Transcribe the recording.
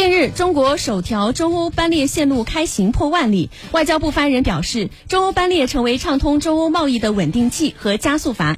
近日，中国首条中欧班列线路开行破万里。外交部发言人表示，中欧班列成为畅通中欧贸易的稳定器和加速阀。